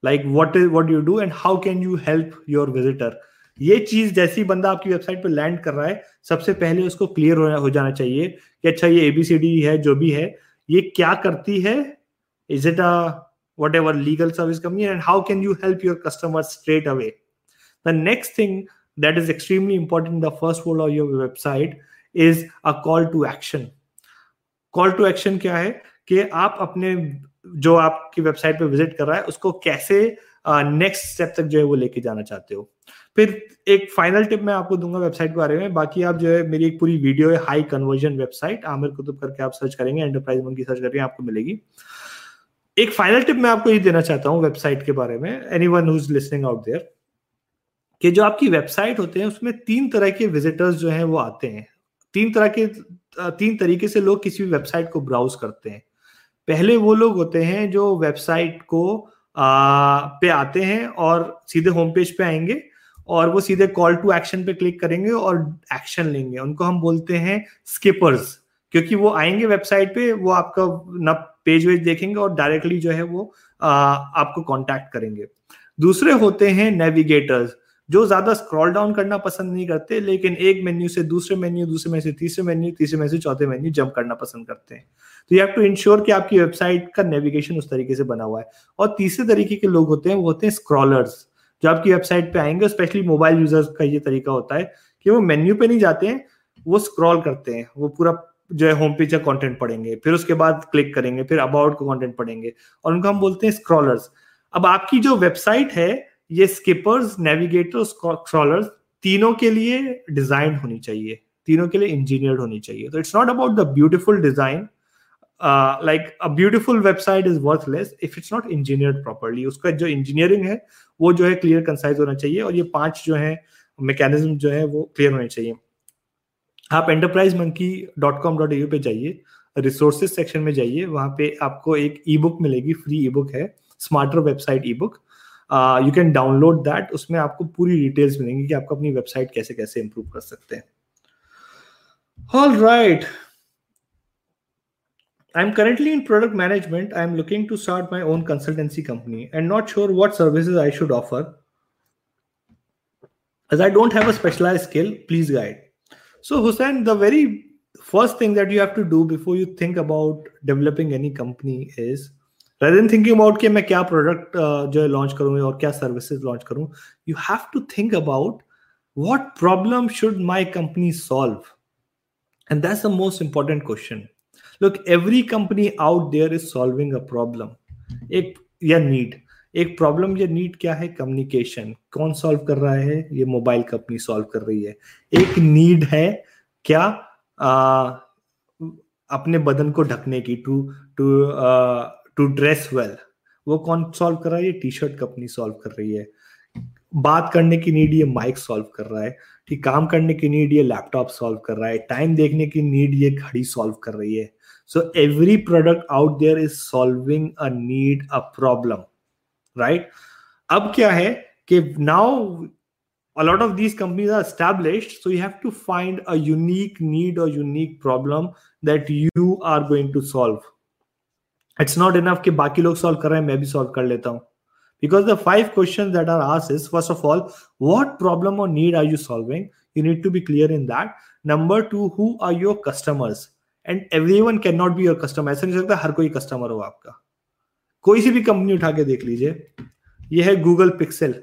like what is what you do and how can you help your visitor. ये चीज जैसी बंदा आपकी website पर land कर रहा है सबसे पहले उसको क्लियर हो जाना चाहिए कि अच्छा ये एबीसीडी है जो भी है ये क्या करती है. Is it a whatever legal service company and how can you help your customer straight away. The next thing that is extremely important the first fold of your website is a call to action. Call to action क्या है कि आप अपने जो आपकी website पर visit कर रहा है उसको कैसे नेक्स्ट स्टेप तक जो है वो लेके जाना चाहते हो. फिर एक फाइनल टिप मैं आपको दूंगा वेबसाइट के बारे में. बाकी आप जो है मेरी एक पूरी वीडियो है high conversion website, Aamir Qutub करके आप सर्च करेंगे, एंटरप्राइज मंकी सर्च करेंगे आपको मिलेगी. एक फाइनल टिप मैं आपको ये देना चाहता हूँ वेबसाइट के बारे में, anyone who is listening out there, कि जो आपकी वेबसाइट होते हैं उसमें तीन तरह के विजिटर्स जो है वो आते हैं. तीन तरह के तीन तरीके से लोग किसी भी वेबसाइट को ब्राउज करते हैं. पहले वो लोग होते हैं जो वेबसाइट को आ, पे आते हैं और सीधे होम पेज पे आएंगे और वो सीधे कॉल टू एक्शन पे क्लिक करेंगे और एक्शन लेंगे. उनको हम बोलते हैं स्किपर्स क्योंकि वो आएंगे वेबसाइट पे, वो आपका ना पेज वेज देखेंगे और डायरेक्टली जो है वो आ, आपको कांटेक्ट करेंगे. दूसरे होते हैं नेविगेटर्स जो ज्यादा स्क्रॉल डाउन करना पसंद नहीं करते लेकिन एक मेन्यू से दूसरे मेन्यू, दूसरे मेन्यू से तीसरे मेन्यू, तीसरे मेन्यू से चौथे मेन्यू जंप करना पसंद करते हैं. तो यू हैव टू इंश्योर कि आपकी वेबसाइट का नेविगेशन उस तरीके से बना हुआ है. और तीसरे तरीके के लोग होते हैं वो होते हैं स्क्रॉलर्स जो आपकी वेबसाइट पे आएंगे. स्पेशली मोबाइल यूजर्स का ये तरीका होता है कि वो मेन्यू पे नहीं जाते हैं, वो स्क्रॉल करते हैं. वो पूरा जो है होम पेज का कंटेंट पढ़ेंगे, फिर उसके बाद क्लिक करेंगे, फिर अबाउट का कंटेंट पढ़ेंगे, और उनको हम बोलते हैं स्क्रॉलर्स. अब आपकी जो वेबसाइट है ये स्किपर्स, नेविगेटर्स, स्क्रॉलर्स तीनों के लिए डिजाइन होनी चाहिए, तीनों के लिए इंजीनियर्ड होनी चाहिए. तो it's not about the beautiful design. Like a beautiful website is worthless if it's not engineered properly. उसका जो इंजीनियरिंग है वो जो है क्लियर कंसाइज होना चाहिए और ये पांच जो है मैकेनिज्म जो है वो क्लियर होने चाहिए. आप enterprise monkey dot com dot AU पे जाइए, रिसोर्सेज सेक्शन में जाइए, वहां पे आपको एक ई बुक मिलेगी, फ्री ई बुक है, smarter website e book. You can download that, उसमें आपको पूरी डिटेल्स मिलेंगी कि आपको अपनी वेबसाइट कैसे कैसे इंप्रूव कर सकते हैं. All right. I'm currently in product management. I'm looking to start my own consultancy company and not sure what services I should offer, as I don't have a specialized skill. Please guide. So Hussain, the very first thing that you have to do before you think about developing any company is, rather than thinking about कि मैं क्या product जो launch करूँ और क्या services launch करूँ, you have to think about what problem should my company solve. And that's the most important question. Look, every company out there is solving a problem. एक या need. एक problem या need क्या है? Communication. कौन solve कर रहा है? ये mobile company solve कर रही है. एक need है क्या आ, अपने बदन को ढकने की, to to uh, to dress well. वो कौन solve कर रहा है? ये t-shirt company solve कर रही है. बात करने की need ये mic solve कर रहा है. ठीक, काम करने की नीड ये लैपटॉप सॉल्व कर रहा है. टाइम देखने की नीड ये घड़ी सॉल्व कर रही है. So every product out there is solving a need, a problem, right. अब क्या है कि now a lot of these companies are established, so you have to find a unique need और unique problem that you are going to solve. It's not enough कि बाकी लोग solve कर रहे हैं, मैं भी सॉल्व कर लेता हूँ. Because the five questions that are asked is, first of all, what problem or need are you solving? You need to be clear in that. Number two, who are your customers? And everyone cannot be your customer. ऐसा नहीं सकता हर कोई customer हो आपका. कोई सी भी company उठा के देख लीजिए. ये है Google Pixel,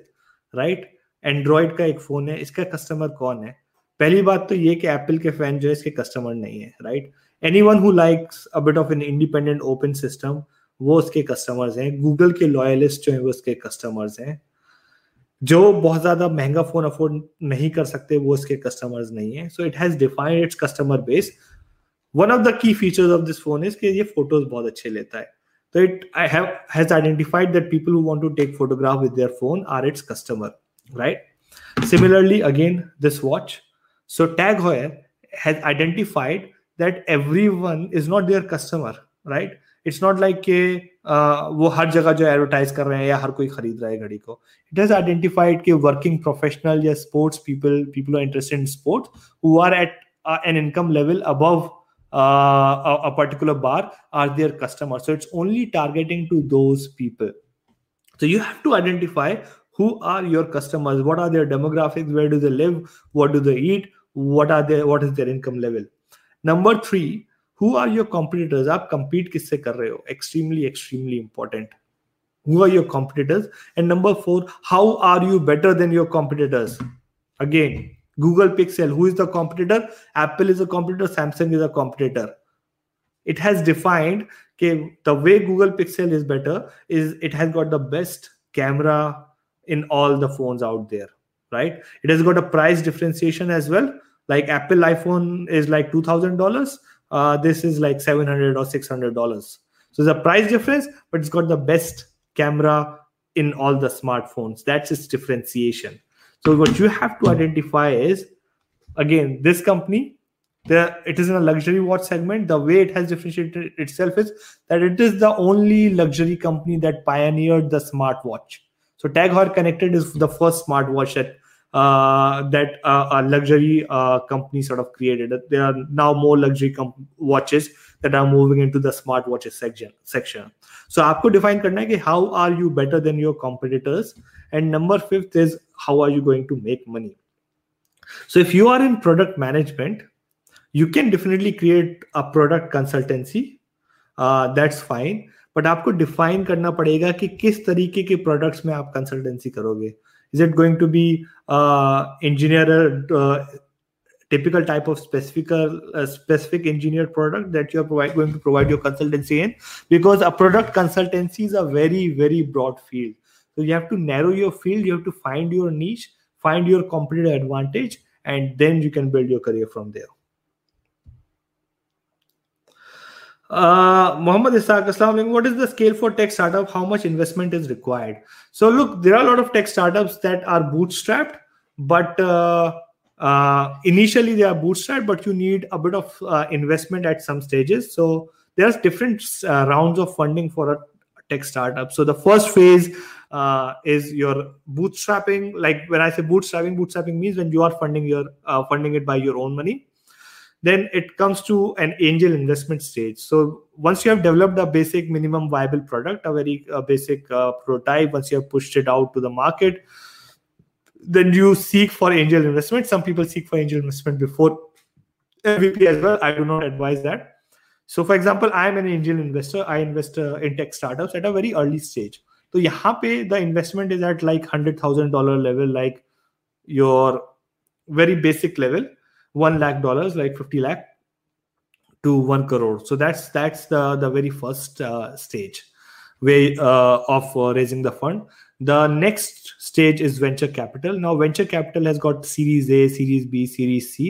right? Android का एक फोन है. इसका customer कौन है? पहली बात तो ये कि Apple के फैन जो है इसके customer नहीं है, right? Anyone who likes a bit of an independent open system, वो उसके कस्टमर्स हैं. गूगल के लॉयलिस्ट जो हैं वो उसके कस्टमर्स हैं. जो बहुत ज्यादा महंगा फोन अफोर्ड नहीं कर सकते वो उसके कस्टमर्स नहीं हैं. So it has defined its customer base. One of the key features of this phone is कि ये फोटोज बहुत अच्छे लेता है. तो it has identified that people who want to take photograph with their phone are its customer, right. Similarly again this watch, so tag Heuer has identified that everyone is not their customer, right. It's not like के वो हर जगह जो advertise कर रहे हैं या हर कोई खरीद रहा है घड़ी को. इट हैज आइडेंटिफाइड के वर्किंग प्रोफेशनल या sports people, people are interested in sports who are at an income level above a particular bar are their customer. So it's only targeting to those people. So you have to identify who are your customers, what are their demographics, where do they live, what do they eat, what are their, what is their income level. Number three, Who are your competitors? आप compete किससे कर रहे हो? Extremely, extremely important. Who are your competitors? And number four, how are you better than your competitors? Again, Google Pixel, who is the competitor? Apple is a competitor, Samsung is a competitor. It has defined that the way Google Pixel is better is it has got the best camera in all the phones out there, right? It has got a price differentiation as well. Like Apple iPhone is like two thousand dollars. Uh, this is like seven hundred or six hundred dollars. So the price difference, but it's got the best camera in all the smartphones. That's its differentiation. So what you have to identify is, again, this company, the, it is in a luxury watch segment. The way it has differentiated itself is that it is the only luxury company that pioneered the smartwatch. So Tag Heuer Connected is the first smartwatch that Uh, that uh, a luxury uh, company sort of created. There are now more luxury com- watches that are moving into the smart watches section. Section. So, आपको define करना है कि how are you better than your competitors? And number fifth is how are you going to make money? So, if you are in product management, you can definitely create a product consultancy. Uh, that's fine. But आपको define करना पड़ेगा कि किस तरीके के products में आप consultancy करोगे. Is it going to be uh, engineered, uh, typical type of specific uh, specific engineered product that you are provide, going to provide your consultancy in? Because a product consultancy is a very, very broad field. So you have to narrow your field, you have to find your niche, find your competitive advantage, and then you can build your career from there. Uh, Muhammad Ishaq, Assalamualaikum. What is the scale for tech startup? How much investment is required? So look, there are a lot of tech startups that are bootstrapped, but uh, uh, initially they are bootstrapped, but you need a bit of uh, investment at some stages. So there's different uh, rounds of funding for a tech startup. So the first phase uh, is your bootstrapping. Like when I say bootstrapping, bootstrapping means when you are funding your uh, funding it by your own money. Then it comes to an angel investment stage. So once you have developed a basic minimum viable product, a very uh, basic uh, prototype, once you have pushed it out to the market, then you seek for angel investment. Some people seek for angel investment before M V P as well. I do not advise that. So for example, I am an angel investor. I invest uh, in tech startups at a very early stage. So yahan pe the investment is at like one hundred thousand dollars level, like your very basic level. one lakh dollars, like fifty lakh to one crore. So that's that's the the very first uh, stage way uh, of uh, raising the fund. The next stage is venture capital. Now venture capital has got series A, series B, series C.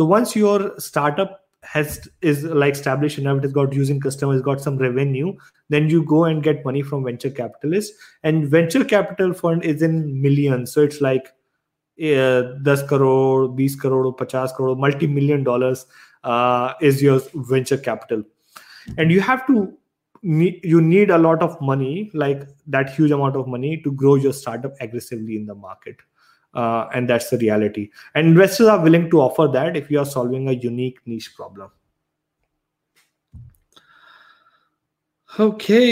So once your startup has is like established enough, it has got using customers, got some revenue, then you go and get money from venture capitalists. And venture capital fund is in millions, so it's like Uh, ten crore, twenty crore, fifty crore, multi-million dollars uh, is your venture capital. And you have to, you need a lot of money, like that huge amount of money to grow your startup aggressively in the market. Uh, and that's the reality. And investors are willing to offer that if you are solving a unique niche problem. Okay.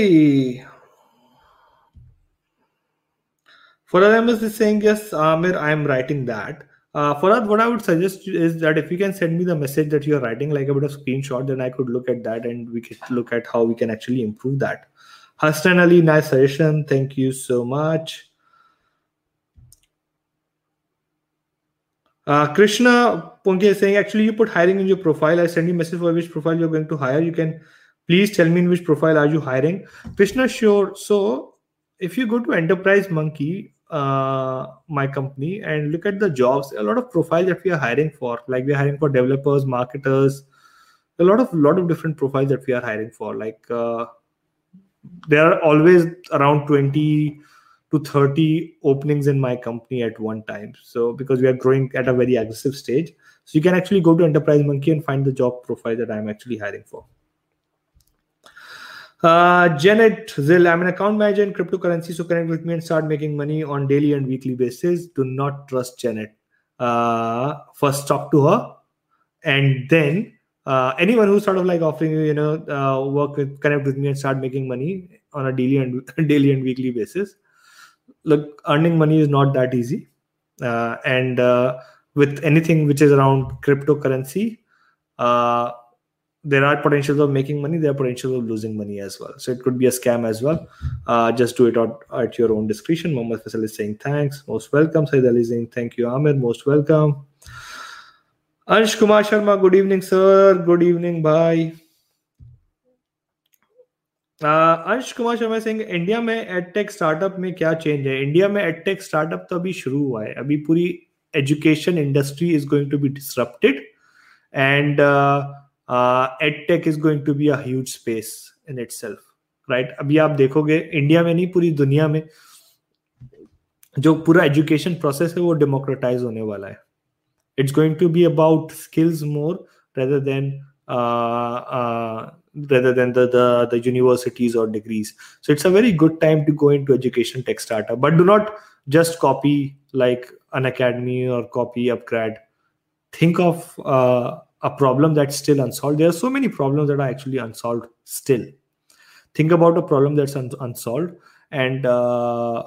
Farad Ahmed is saying, yes, Aamir, I am writing that. Uh, Farad, what I would suggest is that if you can send me the message that you are writing, like a bit of screenshot, then I could look at that and we could look at how we can actually improve that. Hassan Ali, nice suggestion. Thank you so much. Uh, Krishna Punke is saying, actually, you put hiring in your profile. I send you a message for which profile you're going to hire. You can please tell me in which profile are you hiring. Krishna, sure. So if you go to Enterprise Monkey, Uh, my company, and look at the jobs, a lot of profiles that we are hiring for, like we're hiring for developers, marketers, a lot of lot of different profiles that we are hiring for. Like uh, there are always around twenty to thirty openings in my company at one time. So because we are growing at a very aggressive stage, so you can actually go to Enterprise Monkey and find the job profile that I'm actually hiring for. Uh, Janet Zill, I'm an account manager in cryptocurrency, so connect with me and start making money on daily and weekly basis. Do not trust Janet. Uh, first talk to her, and then uh, anyone who's sort of like offering you, you know, uh, work with, connect with me and start making money on a daily and daily and weekly basis. Look, earning money is not that easy, uh, and uh, with anything which is around cryptocurrency, uh, there are potentials of making money. There are potentials of losing money as well. So it could be a scam as well. Uh, just do it at, at your own discretion. Mohammed Faisal is saying thanks. Most welcome. Said Ali is saying thank you, Aamir. Most welcome. Ansh Kumar Sharma, good evening, sir. Good evening, bye. Uh, Ansh Kumar Sharma is saying, India mein edtech startup mein kya change hai? India mein edtech startup to abhi shuru hua hai. Abhi puri education industry is going to be disrupted. And Uh, Uh, EdTech is going to be a huge space in itself, right? अभी आप देखोगे India में नहीं पूरी दुनिया में जो पूरा education process है वो democratize होने वाला है. It's going to be about skills more rather than uh, uh, rather than the, the the universities or degrees. So it's a very good time to go into education tech startup, but do not just copy like an academy or copy Upgrad. Think of uh, a problem that's still unsolved. There are so many problems that are actually unsolved still. Think about a problem that's un- unsolved and uh,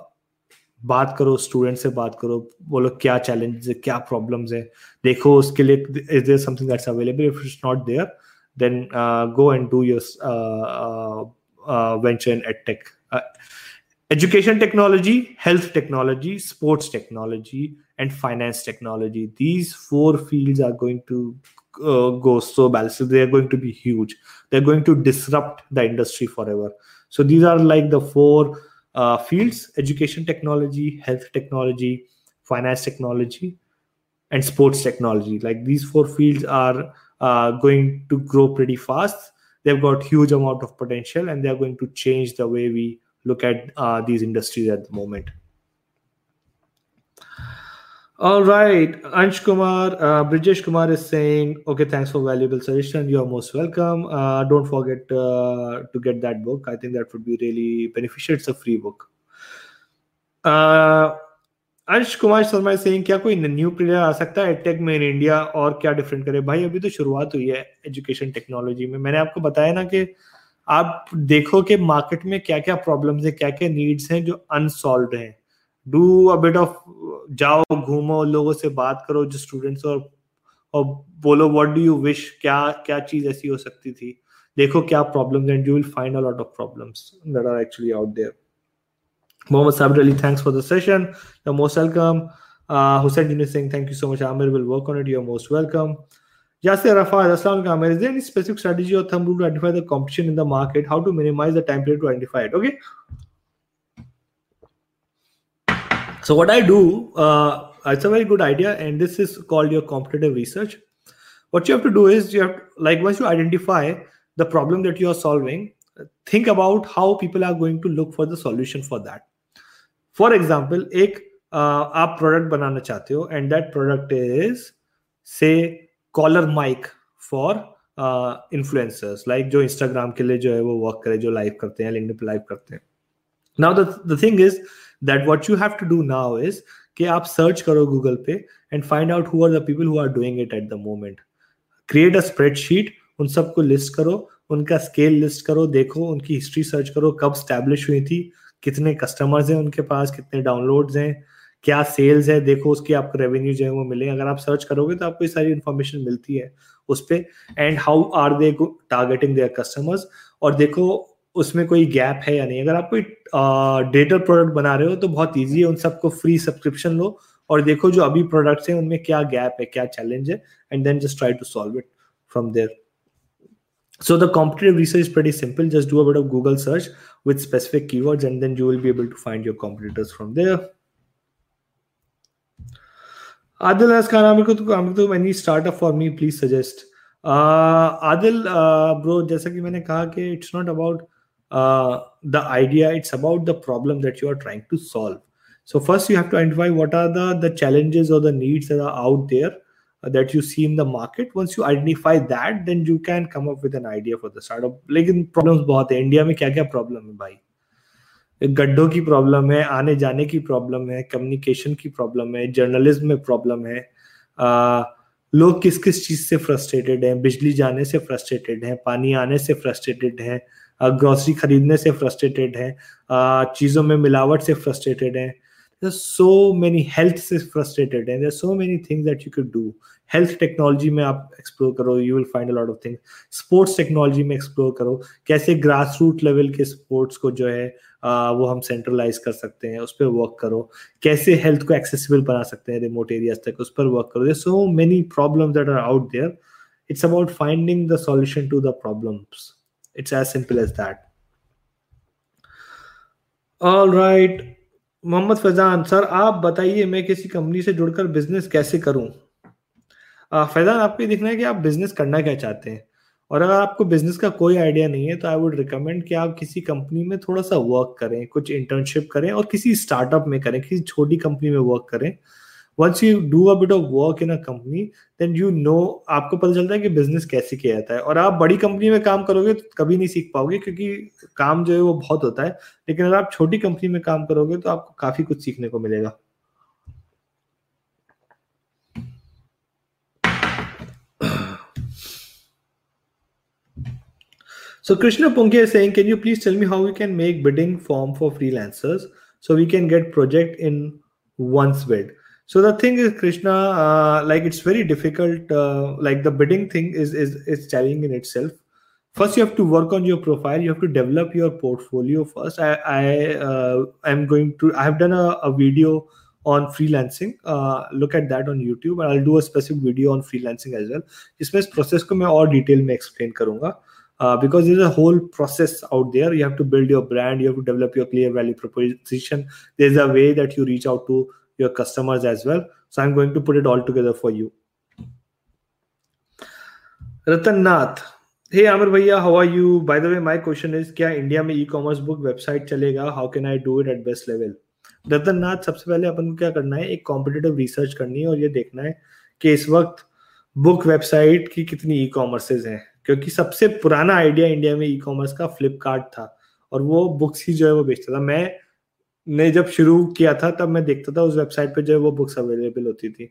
बात करो students से बात करो बोलो क्या challenges हैं क्या problems हैं देखो उसके लिए is there something that's available. If it's not there, then uh, go and do your uh, uh, venture in edtech, uh, education technology, health technology, sports technology, and finance technology. These four fields are going to uh, go so ballistic. They are going to be huge. They're going to disrupt the industry forever. So these are like the four uh, fields: education technology, health technology, finance technology, and sports technology. Like these four fields are uh, going to grow pretty fast. They've got huge amount of potential, and they're going to change the way we look at uh, these industries at the moment. All right, Ansh Kumar, uh, Brijesh Kumar is saying, okay, thanks for valuable suggestion. You are most welcome. Uh, don't forget uh, to get that book. I think that would be really beneficial. It's a free book. अंश कुमार शर्मा सिंह, क्या कोई new player आ सकता है edtech में in India और क्या different करे? भाई अभी तो शुरुआत हुई है एजुकेशन टेक्नोलॉजी में। मैंने आपको बताया ना कि आप देखो कि मार्केट में क्या क्या प्रॉब्लम्स है, क्या क्या नीड्स हैं जो अनसॉल्व्ड हैं। डू अ बिट ऑफ, जाओ घूमो, लोगों से बात करो जो स्टूडेंट्स, और और बोलो व्हाट डू यू विश, क्या क्या चीज ऐसी हो सकती थी, देखो क्या problems and you will find a lot of problems that are actually out there. Mohammed Sabir Ali, thanks for the session. You're most welcome. Uh, Hussain Junior saying thank you so much. Aamir will work on it. You're most welcome. Yasir Rafah, Aslam Aamir, is there any specific strategy or thumb rule to identify the competition in the market? How to minimize the time period to identify it? Okay. So what I do, uh, it's a very good idea, and this is called your competitive research. What you have to do is you have to, like once you identify the problem that you are solving, think about how people are going to look for the solution for that. For example, एक आप product बनाना चाहते हो and that product is say collar mic for influencers, like जो Instagram के लिए जो है वो वर्क करे, जो लाइव करते हैं, लिंक्डइन पे लाइव करते हैं। Now the the thing is that what you have to do now is कि आप सर्च करो गूगल पे and find out who are the people who are doing it at the moment. Create a spreadsheet, उन सबको list करो, उनका scale list करो, देखो उनकी हिस्ट्री सर्च करो, कब स्टैब्लिश हुई थी, कितने कस्टमर्स हैं उनके पास, कितने डाउनलोड्स हैं, क्या सेल्स है, देखो उसके आपको रेवेन्यू जो है वो मिले। अगर आप सर्च करोगे तो आपको ये सारी इन्फॉर्मेशन मिलती है उस पे, and how are they targeting their customers, और देखो उसमें कोई गैप है या नहीं। अगर आप कोई डेटा प्रोडक्ट बना रहे हो तो बहुत ईजी है, उन सबको फ्री सब्सक्रिप्शन लो और देखो जो अभी प्रोडक्ट्स हैं उनमें क्या गैप है, क्या चैलेंज है, and then just try to solve it from there. So the competitive research is pretty simple. Just do a bit of Google search with specific keywords, and then you will be able to find your competitors from there. Adil has Khan, Aamir Qutub, any startup for me, please suggest. Uh, Adil, uh, bro, जैसा कि मैंने कहा कि it's not about uh, the idea, it's about the problem that you are trying to solve. So first you have to identify what are the the challenges or the needs that are out there that you see in the market. Once you identify that, then you can come up with an idea for the startup. लेकिन problems बहुत है India में, क्या क्या problem है भाई, गड्ढों की problem है, आने जाने की problem है, communication की problem है, journalism में problem है, आ, लोग किस किस चीज से frustrated हैं, बिजली जाने से frustrated हैं, पानी आने से frustrated हैं, ग्रोसरी खरीदने से frustrated हैं, चीजों में मिलावट से frustrated हैं, there's so many, health is frustrated, and there's so many things that you could do. Health technology में आप explore करो, you will find a lot of things. Sports technology में explore करो, कैसे grassroots level के sports को जो है आ, वो हम centralize कर सकते हैं, उस पर work करो, कैसे health को accessible बना सकते हैं remote areas तक, उस पर work करो. There's so many problems that are out there. It's about finding the solution to the problems. It's as simple as that. All right. Mohammed Faizan sir, आप बताइए मैं किसी कंपनी से जुड़कर बिजनेस कैसे करूं? फैजान, आपको ये देखना है कि आप बिजनेस करना क्या चाहते हैं, और अगर आपको बिजनेस का कोई आइडिया नहीं है तो आई वुड रिकमेंड कि आप किसी कंपनी में थोड़ा सा वर्क करें, कुछ इंटर्नशिप करें और किसी स्टार्टअप में करें, किसी छोटी कंपनी में वर्क करें. Once you do a bit of work in a company then you know, आपको पता चलता है कि बिजनेस कैसे किया जाता है. और आप बड़ी कंपनी में काम करोगे तो कभी नहीं सीख पाओगे क्योंकि काम जो है वो बहुत होता है, लेकिन अगर आप छोटी कंपनी में काम करोगे तो आपको काफी कुछ सीखने को मिलेगा. So Krishna पुंके is saying, can you please tell me how we can make bidding form for freelancers so we can get project in once bid. So the thing is, Krishna, uh, like it's very difficult, uh, like the bidding thing is is is challenging in itself. First, you have to work on your profile. You have to develop your portfolio first. I I uh, am going to, I have done a, a video on freelancing. Uh, look at that on YouTube, and I'll do a specific video on freelancing as well. इसमें इस process को मैं और detail में explain करूँगा. Uh, because there's a whole process out there. You have to build your brand. You have to develop your clear value proposition. There's a way that you reach out to your customers as well. So I'm going to put it all together for you. Ratan Nath, hey Aamir bhaiya, how are you? By the way, my question is, kya India mein e-commerce book website chalega? How can I do it at best level? Ratan Nath, सबसे पहले अपन को क्या करना है, एक competitive research करनी है और ये देखना है कि इस वक्त book website की कितनी e-commerces हैं, क्योंकि सबसे पुराना idea इंडिया में e-commerce का Flipkart था और वो books ही जो है वो बेचता था. मैं ने जब शुरू किया था तब मैं देखता था उस वेबसाइट पे जो वो बुक्स अवेलेबल होती थी।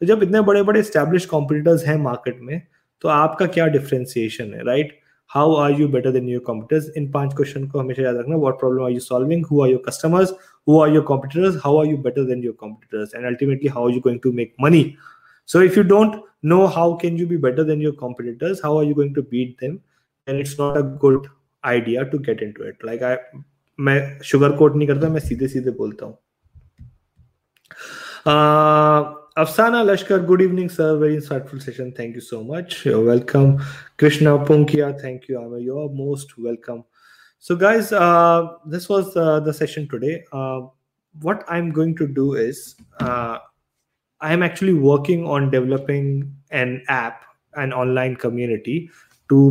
तो जब इतने बड़े बड़े एस्टैब्लिश कॉम्पिटिटर्स हैं मार्केट में तो आपका क्या डिफरेंशिएशन है, right? How are you better than your competitors? इन पांच क्वेश्चन को हमेशा याद रखना। What problem are you solving, who are your customers, who are your competitors, how are you better than your competitors, and ultimately how are you going to make money. So if you don't know how can you be better than your competitors, how are you going to beat them, then it's not a good idea to get into it. Like I मैं sugar coat नहीं करता, मैं सीधे सीधे बोलता हूँ। uh, Afsana Lashkar, good evening sir, very insightful session, thank you so much, you're welcome. Krishna Punkia, thank you Aamir, you're most welcome. So guys, uh, this was uh, the session today. Uh, what I'm going to do is uh, I'm actually working on developing an app, an online community to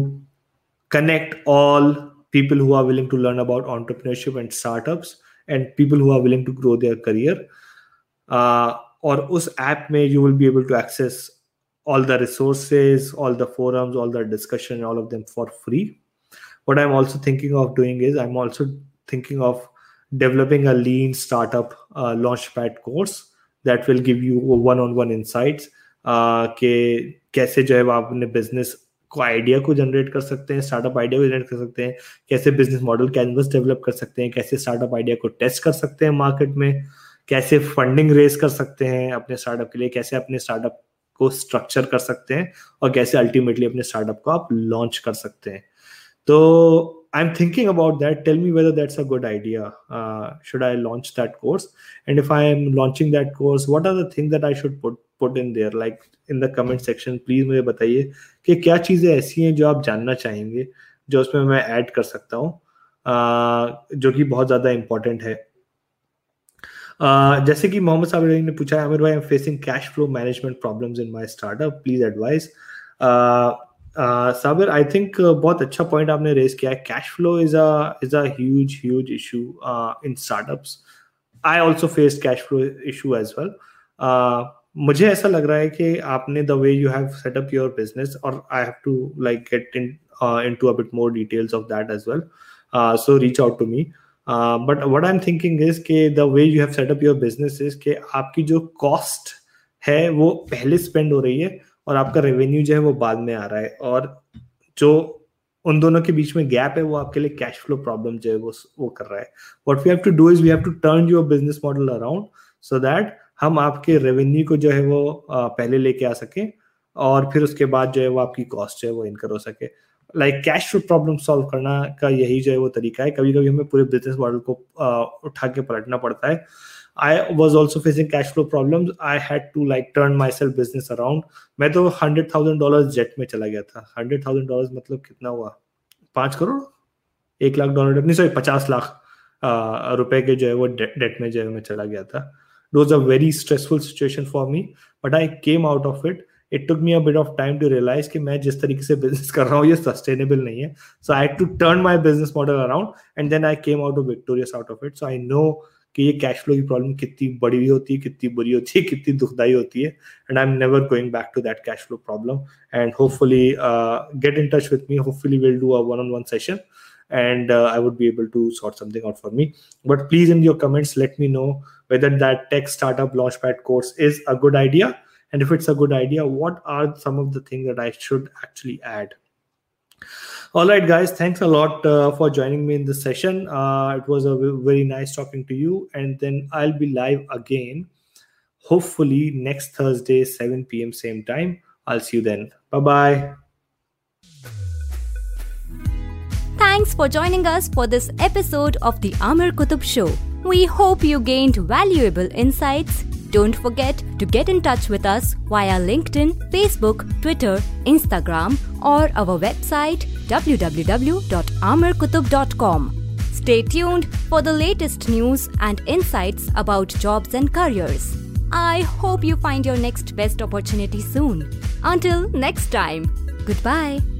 connect all people who are willing to learn about entrepreneurship and startups and people who are willing to grow their career. Uh, और उस app में you will be able to access all the resources, all the forums, all the discussion, all of them for free. What I am also thinking of doing is I am also thinking of developing a lean startup launchpad course that will give you one on one insights के कैसे जो है आप अपने business को idea को generate कर सकते हैं, स्टार्टअप आइडिया को जनरेट कर सकते हैं, कैसे बिजनेस मॉडल कैनवस डेवलप कर सकते हैं, कैसे स्टार्टअप आइडिया को टेस्ट कर सकते हैं मार्केट में, कैसे फंडिंग रेज कर सकते हैं अपने स्टार्टअप के लिए, कैसे अपने स्टार्टअप को स्ट्रक्चर कर सकते हैं और कैसे अल्टीमेटली अपने स्टार्टअप को आप लॉन्च कर सकते हैं। तो I am thinking about that, tell me whether that's a good idea, should I launch that course, and if I am launching that course what are the thing that I should put put in there, like in the comment section please मुझे बताइए कि क्या चीज़ें ऐसी हैं जो आप जानना चाहेंगे जो उसमें मैं ऐड कर सकता हूँ, uh, जो कि बहुत ज़्यादा इंपॉर्टेंट है। Uh, जैसे कि मोहम्मद साहब ने पूछा है, आमिर भाई I am facing cash flow management problems in my startup, please advice. Sabir I think बहुत अच्छा पॉइंट आपने रेज किया है। Cash flow is a is a huge huge issue in startups. I also face cash flow issue as well. मुझे ऐसा लग रहा है कि आपने the way you have set up your business, और I have to like get in into a bit more details of that as well, so reach out to me. Uh, but what I'm thinking is कि the way you have set up your business is कि आपकी जो cost है वो पहले spend हो रही है और आपका revenue जो है वो बाद में आ रहा है, और जो उन दोनों के बीच में gap है वो आपके लिए cash flow problem जो है वो वो कर रहा है। What we have to do is we have to turn your business model around so that हम आपके revenue को जो है वो पहले लेके आ सके और फिर उसके बाद जो है वो आपकी cost जो है वो incur हो सके। Like cash flow problem solve करना का यही जो है वो तरीका है। कभी कभी हमें पूरे बिजनेस मॉडल को uh, उठा के पलटना पड़ता है। I was also facing cash flow problems, I had to like turn my self business around. मैं तो हंड्रेड थाउजेंड डॉलर जेट में चला गया था। हंड्रेड थाउजेंड डॉलर मतलब कितना हुआ, पाँच करोड़ एक लाख डॉलर नहीं सॉरी पचास लाख uh, रुपए के जो है वो डेट में जो है मैं चला गया था। Does a very stressful situation for me, but I came out of it. It took me a bit of time to realize कि मैं जिस तरीके से बिजनेस कर रहा हूँ ये सस्टेनेबल नहीं है। So I had to turn my business model around and then I came out victorious out of it. So I know कि ये cash flow की problem कितनी बड़ी होती है, कितनी बुरी होती है, कितनी दुखदाई होती है, and I'm never going back to that cash flow problem. And hopefully uh, get in touch with me. Hopefully we'll do a one-on-one session and uh, I would be able to sort something out for me. But please in your comments let me know whether that tech startup launchpad course is a good idea. And if it's a good idea, what are some of the things that I should actually add? All right, guys, thanks a lot uh, for joining me in this session. Uh, it was a very nice talking to you. And then I'll be live again, hopefully next Thursday, seven p.m. same time. I'll see you then. Bye-bye. Thanks for joining us for this episode of the Aamir Qutub Show. We hope you gained valuable insights. Don't forget to get in touch with us via LinkedIn, Facebook, Twitter, Instagram or our website w w w dot aamir qutub dot com. Stay tuned for the latest news and insights about jobs and careers. I hope you find your next best opportunity soon. Until next time, goodbye.